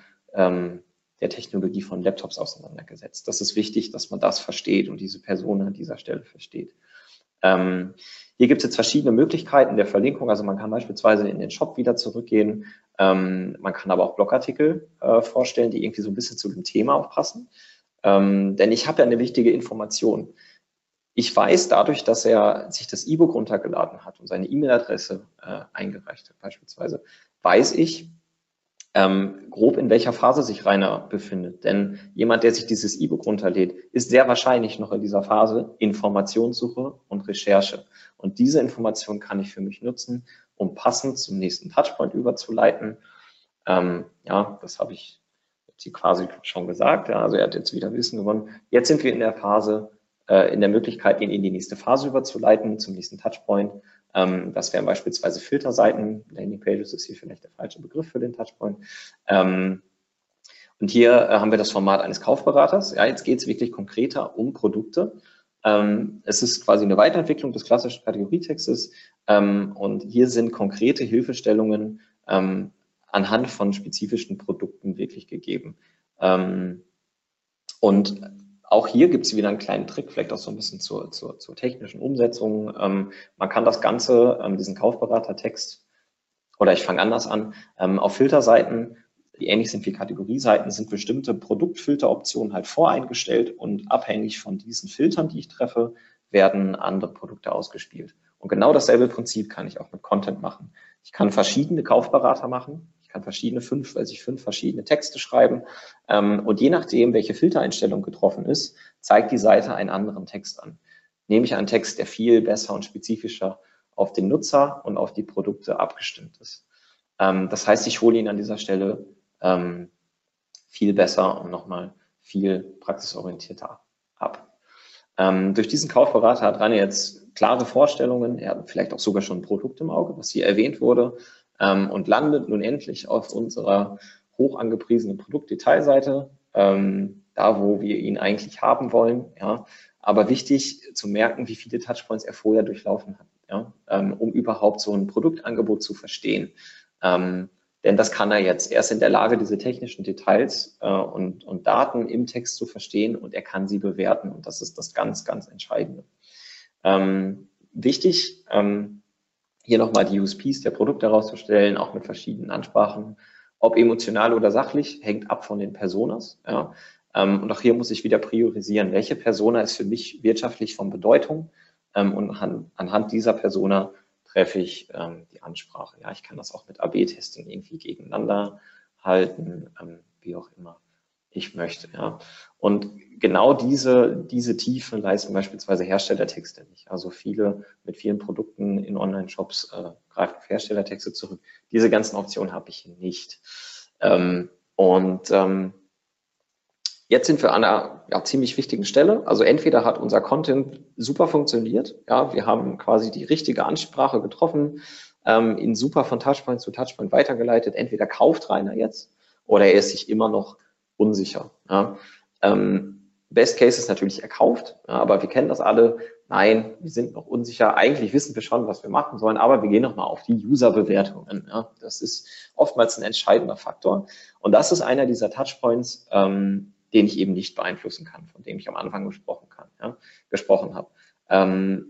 der Technologie von Laptops auseinandergesetzt. Das ist wichtig, dass man das versteht und diese Person an dieser Stelle versteht. Hier gibt es jetzt verschiedene Möglichkeiten der Verlinkung. Also man kann beispielsweise in den Shop wieder zurückgehen. Man kann aber auch Blogartikel vorstellen, die irgendwie so ein bisschen zu dem Thema auch passen. Denn ich habe ja eine wichtige Information. Ich weiß dadurch, dass er sich das E-Book runtergeladen hat und seine E-Mail-Adresse eingereicht hat beispielsweise, weiß ich, grob in welcher Phase sich Rainer befindet. Denn jemand, der sich dieses E-Book runterlädt, ist sehr wahrscheinlich noch in dieser Phase Informationssuche und Recherche. Und diese Information kann ich für mich nutzen, um passend zum nächsten Touchpoint überzuleiten. Ja, das habe ich jetzt quasi schon gesagt. Ja, also er hat jetzt wieder Wissen gewonnen. Jetzt sind wir in der Phase, in der Möglichkeit, ihn in die nächste Phase überzuleiten, zum nächsten Touchpoint. Das wären beispielsweise Filterseiten. Landingpages ist hier vielleicht der falsche Begriff für den Touchpoint. Und hier haben wir das Format eines Kaufberaters. Ja, jetzt geht es wirklich konkreter um Produkte. Es ist quasi eine Weiterentwicklung des klassischen Kategorietextes. Und hier sind konkrete Hilfestellungen anhand von spezifischen Produkten wirklich gegeben. Und auch hier gibt es wieder einen kleinen Trick, vielleicht auch so ein bisschen zur technischen Umsetzung. Man kann das Ganze, diesen Kaufberatertext, oder ich fange anders an, auf Filterseiten, die ähnlich sind wie Kategorieseiten, sind bestimmte Produktfilteroptionen halt voreingestellt und abhängig von diesen Filtern, die ich treffe, werden andere Produkte ausgespielt. Und genau dasselbe Prinzip kann ich auch mit Content machen. Ich kann verschiedene Kaufberater machen. Ich kann fünf verschiedene Texte schreiben. Und je nachdem, welche Filtereinstellung getroffen ist, zeigt die Seite einen anderen Text an. Nehme ich einen Text, der viel besser und spezifischer auf den Nutzer und auf die Produkte abgestimmt ist. Das heißt, ich hole ihn an dieser Stelle viel besser und nochmal viel praxisorientierter ab. Durch diesen Kaufberater hat Rainer jetzt klare Vorstellungen. Er hat vielleicht auch sogar schon ein Produkt im Auge, was hier erwähnt wurde. Und landet nun endlich auf unserer hoch angepriesenen Produktdetailseite, da wo wir ihn eigentlich haben wollen. Ja. Aber wichtig zu merken, wie viele Touchpoints er vorher durchlaufen hat, ja, um überhaupt so ein Produktangebot zu verstehen. Denn das kann er jetzt. Er ist in der Lage, diese technischen Details und Daten im Text zu verstehen und er kann sie bewerten. Und das ist das ganz, ganz Entscheidende. Wichtig, hier nochmal die USPs der Produkte herauszustellen, auch mit verschiedenen Ansprachen. Ob emotional oder sachlich, hängt ab von den Personas. Ja. Und auch hier muss ich wieder priorisieren, welche Persona ist für mich wirtschaftlich von Bedeutung. Und anhand dieser Persona treffe ich die Ansprache. Ja, ich kann das auch mit AB-Testing irgendwie gegeneinander halten, wie auch immer ich möchte. Ja. Und genau diese Tiefe leisten beispielsweise Herstellertexte nicht. Also mit vielen Produkten in Online-Shops greifen auf Herstellertexte zurück. Diese ganzen Optionen habe ich hier nicht. Jetzt sind wir an einer ziemlich wichtigen Stelle. Also entweder hat unser Content super funktioniert, ja, wir haben quasi die richtige Ansprache getroffen, ihn super von Touchpoint zu Touchpoint weitergeleitet. Entweder kauft Rainer jetzt oder er ist sich immer noch unsicher. Ja. Best Case ist natürlich erkauft, ja, aber wir kennen das alle. Nein, wir sind noch unsicher. Eigentlich wissen wir schon, was wir machen sollen, aber wir gehen nochmal auf die User-Bewertungen. Ja. Das ist oftmals ein entscheidender Faktor. Und das ist einer dieser Touchpoints, den ich eben nicht beeinflussen kann, von dem ich am Anfang gesprochen habe.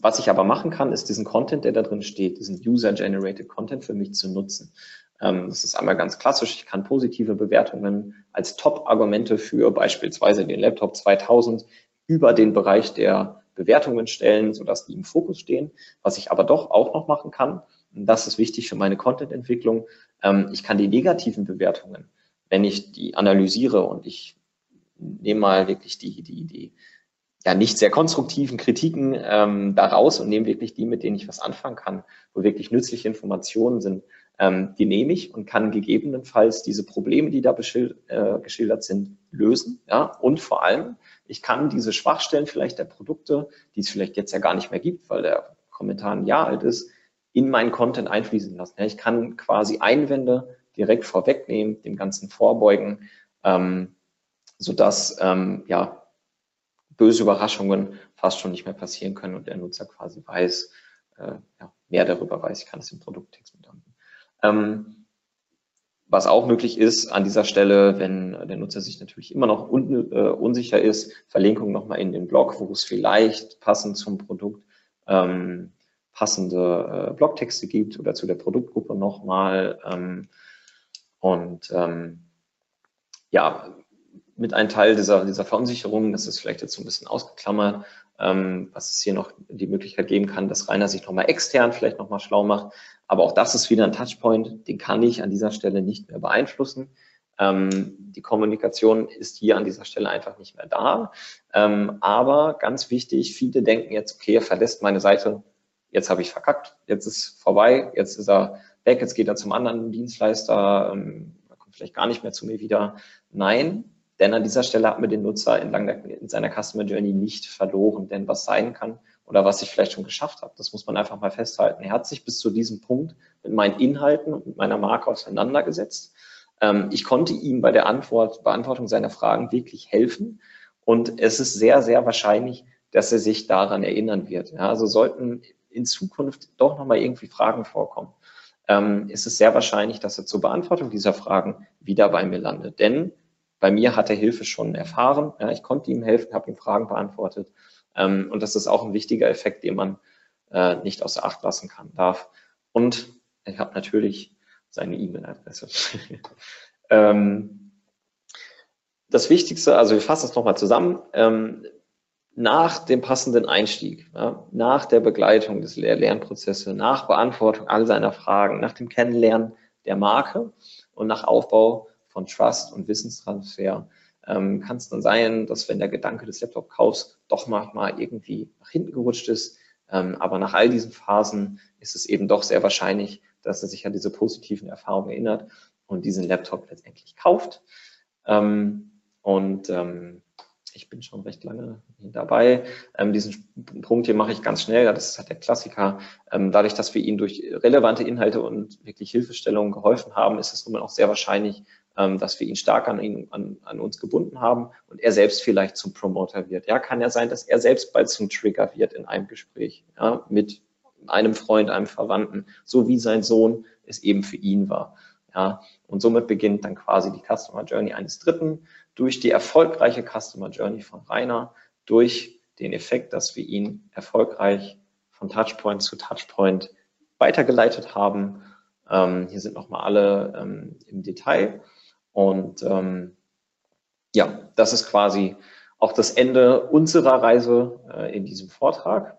Was ich aber machen kann, ist diesen Content, der da drin steht, diesen User-Generated Content für mich zu nutzen. Das ist einmal ganz klassisch. Ich kann positive Bewertungen als Top-Argumente für beispielsweise den Laptop 2000 über den Bereich der Bewertungen stellen, sodass die im Fokus stehen, was ich aber doch auch noch machen kann. Und das ist wichtig für meine Content-Entwicklung. Ich kann die negativen Bewertungen, wenn ich die analysiere, und ich nehme mal wirklich die ja nicht sehr konstruktiven Kritiken daraus und nehme wirklich die, mit denen ich was anfangen kann, wo wirklich nützliche Informationen sind, die nehme ich und kann gegebenenfalls diese Probleme, die da geschildert sind, lösen. Ja? Und vor allem, ich kann diese Schwachstellen vielleicht der Produkte, die es vielleicht jetzt ja gar nicht mehr gibt, weil der Kommentar ein Jahr alt ist, in meinen Content einfließen lassen. Ja? Ich kann quasi Einwände direkt vorwegnehmen, dem Ganzen vorbeugen, sodass ja, böse Überraschungen fast schon nicht mehr passieren können und der Nutzer quasi weiß, ja, mehr darüber weiß. Ich kann es im Produkttext mit anbieten. Was auch möglich ist an dieser Stelle, wenn der Nutzer sich natürlich immer noch unsicher ist, Verlinkung nochmal in den Blog, wo es vielleicht passend zum Produkt passende Blogtexte gibt oder zu der Produktgruppe nochmal. Ja, mit einem Teil dieser Verunsicherung, das ist vielleicht jetzt so ein bisschen ausgeklammert, was es hier noch die Möglichkeit geben kann, dass Rainer sich nochmal extern vielleicht nochmal schlau macht. Aber auch das ist wieder ein Touchpoint, den kann ich an dieser Stelle nicht mehr beeinflussen. Die Kommunikation ist hier an dieser Stelle einfach nicht mehr da. Aber ganz wichtig, viele denken jetzt, okay, er verlässt meine Seite, jetzt habe ich verkackt, jetzt ist vorbei, jetzt ist er weg, jetzt geht er zum anderen Dienstleister, er kommt vielleicht gar nicht mehr zu mir wieder. Nein. Denn an dieser Stelle hat man den Nutzer entlang in seiner Customer Journey nicht verloren. Denn was sein kann oder was ich vielleicht schon geschafft habe, das muss man einfach mal festhalten. Er hat sich bis zu diesem Punkt mit meinen Inhalten und mit meiner Marke auseinandergesetzt. Ich konnte ihm bei der Beantwortung seiner Fragen wirklich helfen. Und es ist sehr, sehr wahrscheinlich, dass er sich daran erinnern wird. Ja, also sollten in Zukunft doch nochmal irgendwie Fragen vorkommen, ist es sehr wahrscheinlich, dass er zur Beantwortung dieser Fragen wieder bei mir landet. Denn bei mir hat er Hilfe schon erfahren, ja, ich konnte ihm helfen, habe ihm Fragen beantwortet, und das ist auch ein wichtiger Effekt, den man nicht außer Acht lassen darf. Und ich habe natürlich seine E-Mail-Adresse. Das Wichtigste, also wir fassen es nochmal zusammen, nach dem passenden Einstieg, ja, nach der Begleitung des Lernprozesses, nach Beantwortung all seiner Fragen, nach dem Kennenlernen der Marke und nach Aufbau von Trust und Wissenstransfer, kann es dann sein, dass wenn der Gedanke des Laptop-Kaufs doch mal irgendwie nach hinten gerutscht ist, aber nach all diesen Phasen ist es eben doch sehr wahrscheinlich, dass er sich an diese positiven Erfahrungen erinnert und diesen Laptop letztendlich kauft. Ich bin schon recht lange dabei. Diesen Punkt hier mache ich ganz schnell, das ist halt der Klassiker. Dadurch, dass wir ihnen durch relevante Inhalte und wirklich Hilfestellungen geholfen haben, ist es nun mal auch sehr wahrscheinlich, dass wir ihn stark an uns gebunden haben und er selbst vielleicht zum Promoter wird. Ja, kann ja sein, dass er selbst bald zum Trigger wird in einem Gespräch, ja, mit einem Freund, einem Verwandten, so wie sein Sohn es eben für ihn war. Ja, und somit beginnt dann quasi die Customer Journey eines Dritten durch die erfolgreiche Customer Journey von Rainer, durch den Effekt, dass wir ihn erfolgreich von Touchpoint zu Touchpoint weitergeleitet haben. Hier sind nochmal alle im Detail. Und ja, das ist quasi auch das Ende unserer Reise in diesem Vortrag.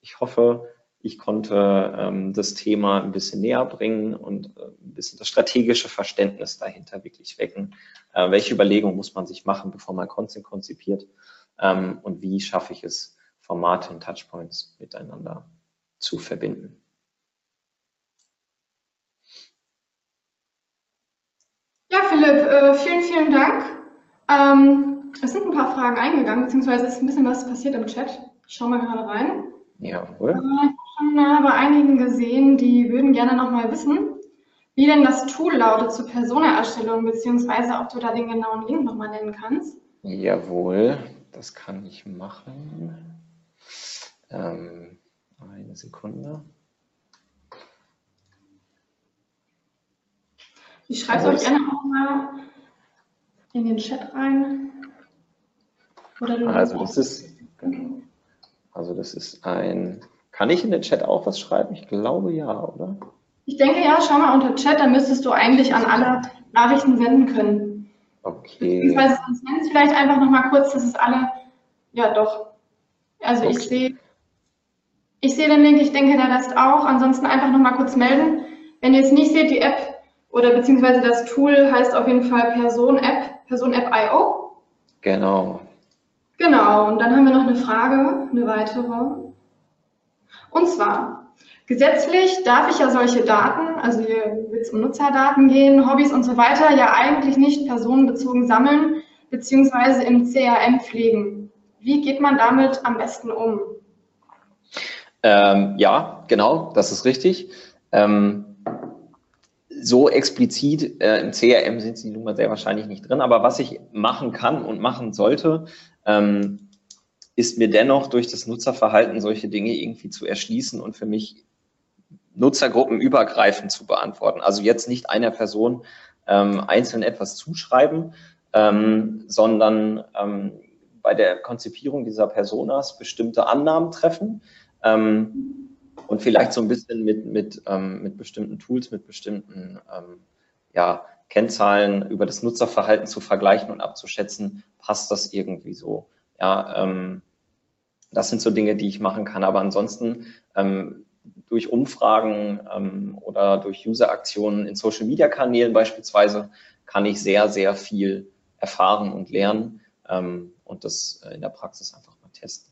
Ich hoffe, ich konnte das Thema ein bisschen näher bringen und ein bisschen das strategische Verständnis dahinter wirklich wecken. Welche Überlegungen muss man sich machen, bevor man Content konzipiert? Und wie schaffe ich es, Formate und Touchpoints miteinander zu verbinden? Ja, Philipp, vielen Dank. Es sind ein paar Fragen eingegangen, beziehungsweise ist ein bisschen was passiert im Chat. Ich schaue mal gerade rein. Jawohl. Ich habe schon bei einigen gesehen, die würden gerne nochmal wissen, wie denn das Tool lautet zur Persona-Erstellung, beziehungsweise ob du da den genauen Link nochmal nennen kannst. Jawohl, das kann ich machen. Eine Sekunde. Ich schreibe es euch gerne auch mal in den Chat rein. Oder du das ist ein... Kann ich in den Chat auch was schreiben? Ich glaube ja, oder? Ich denke ja, schau mal unter Chat, dann müsstest du eigentlich an alle Nachrichten senden können. Okay. Beziehungsweise sonst nennst du vielleicht einfach nochmal kurz, dass es alle... Ja, doch. Also okay. Ich sehe den Link, ich denke, da ist auch. Ansonsten einfach nochmal kurz melden. Wenn ihr es nicht seht, die App oder beziehungsweise das Tool heißt auf jeden Fall Persona-App, Persona-App.io. Genau. Genau, und dann haben wir noch eine Frage, eine weitere. Und zwar, gesetzlich darf ich ja solche Daten, also hier wird es um Nutzerdaten gehen, Hobbys und so weiter, ja eigentlich nicht personenbezogen sammeln beziehungsweise im CRM pflegen. Wie geht man damit am besten um? Ja, genau, das ist richtig. So explizit im CRM sind sie nun mal sehr wahrscheinlich nicht drin, aber was ich machen kann und machen sollte, ist mir dennoch durch das Nutzerverhalten solche Dinge irgendwie zu erschließen und für mich nutzergruppenübergreifend zu beantworten. Also jetzt nicht einer Person einzeln etwas zuschreiben, sondern bei der Konzipierung dieser Personas bestimmte Annahmen treffen, und vielleicht so ein bisschen mit bestimmten Tools, mit bestimmten Kennzahlen über das Nutzerverhalten zu vergleichen und abzuschätzen, passt das irgendwie so. Ja, das sind so Dinge, die ich machen kann. Aber ansonsten durch Umfragen oder durch User-Aktionen in Social-Media-Kanälen beispielsweise kann ich sehr, sehr viel erfahren und lernen und das in der Praxis einfach mal testen.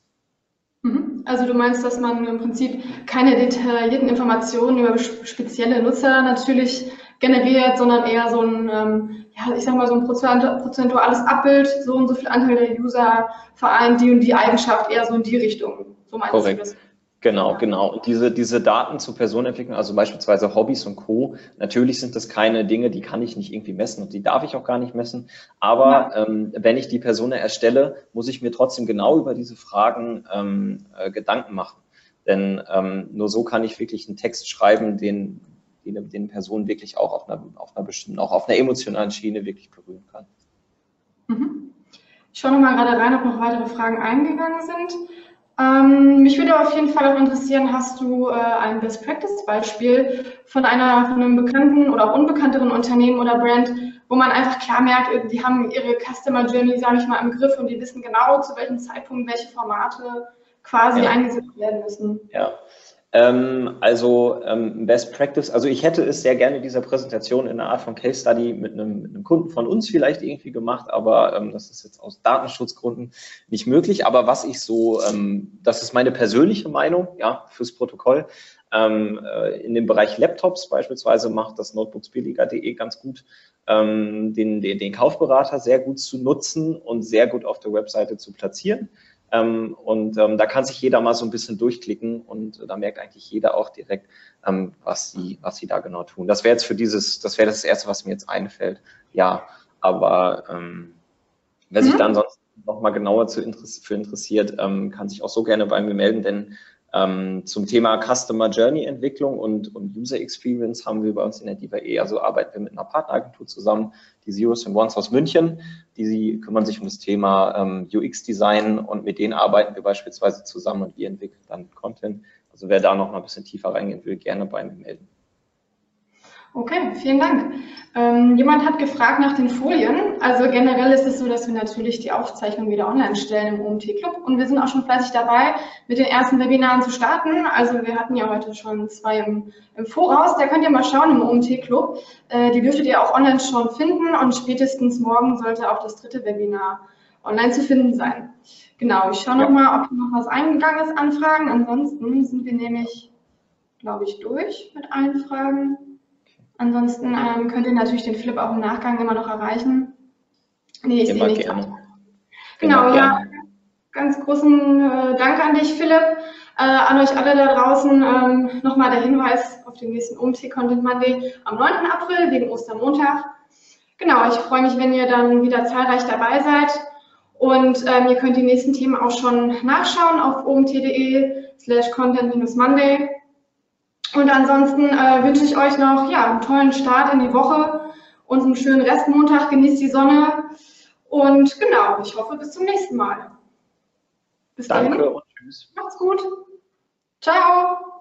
Also du meinst, dass man im Prinzip keine detaillierten Informationen über spezielle Nutzer natürlich generiert, sondern eher so ein, ich sag mal so ein prozentuales Abbild, so und so viel Anteil der User vereint, die und die Eigenschaft, eher so in die Richtung. So meinst Korrekt. Du das? Genau, ja. Genau. Und diese Daten zur Personenentwicklung, also beispielsweise Hobbys und Co., natürlich sind das keine Dinge, die kann ich nicht irgendwie messen und die darf ich auch gar nicht messen. Aber ja. Wenn ich die Persona erstelle, muss ich mir trotzdem genau über diese Fragen Gedanken machen. Denn nur so kann ich wirklich einen Text schreiben, den Personen wirklich auch auf einer emotionalen Schiene wirklich berühren kann. Mhm. Ich schaue nochmal gerade rein, ob noch weitere Fragen eingegangen sind. Mich würde auf jeden Fall auch interessieren, hast du ein Best-Practice-Beispiel von einem bekannten oder auch unbekannteren Unternehmen oder Brand, wo man einfach klar merkt, die haben ihre Customer Journey, sage ich mal, im Griff und die wissen genau, zu welchem Zeitpunkt welche Formate quasi eingesetzt werden müssen? Ja. Best Practice, also ich hätte es sehr gerne in dieser Präsentation in einer Art von Case Study mit einem Kunden von uns vielleicht irgendwie gemacht, aber das ist jetzt aus Datenschutzgründen nicht möglich. Aber was ich so, das ist meine persönliche Meinung, ja, fürs Protokoll, in dem Bereich Laptops beispielsweise macht das notebooksbilliger.de ganz gut, den Kaufberater sehr gut zu nutzen und sehr gut auf der Webseite zu platzieren. Da kann sich jeder mal so ein bisschen durchklicken und da merkt eigentlich jeder auch direkt, was sie da genau tun. Das wäre jetzt das Erste, was mir jetzt einfällt. Ja, aber wer sich dann sonst nochmal genauer für interessiert, kann sich auch so gerne bei mir melden, denn zum Thema Customer Journey Entwicklung und User Experience haben wir bei uns in der diva-e, also arbeiten wir mit einer Partneragentur zusammen, die Zeros and Ones aus München, die kümmern sich um das Thema UX Design und mit denen arbeiten wir beispielsweise zusammen und wir entwickeln dann Content. Also wer da noch mal ein bisschen tiefer reingehen will, gerne bei mir melden. Okay, vielen Dank. Jemand hat gefragt nach den Folien. Also generell ist es so, dass wir natürlich die Aufzeichnung wieder online stellen im OMT-Club und wir sind auch schon fleißig dabei, mit den ersten Webinaren zu starten. Also wir hatten ja heute schon 2 im Voraus. Da könnt ihr mal schauen im OMT-Club. Die dürftet ihr auch online schon finden und spätestens morgen sollte auch das 3. Webinar online zu finden sein. Genau, ich schaue nochmal, ob noch was eingegangen ist an Fragen. Ansonsten sind wir nämlich, glaube ich, durch mit allen Fragen. Ansonsten könnt ihr natürlich den Philipp auch im Nachgang immer noch erreichen. Nee, ich sehe nichts. Genau, ja. Ganz großen Dank an dich, Philipp. An euch alle da draußen nochmal der Hinweis auf den nächsten OMT-Content-Monday am 9. April wegen Ostermontag. Genau, ich freue mich, wenn ihr dann wieder zahlreich dabei seid. Und ihr könnt die nächsten Themen auch schon nachschauen auf omt.de/content-monday. Und ansonsten wünsche ich euch noch einen tollen Start in die Woche und einen schönen Restmontag. Genießt die Sonne und genau, ich hoffe bis zum nächsten Mal. Bis dahin. Danke und tschüss. Macht's gut. Ciao.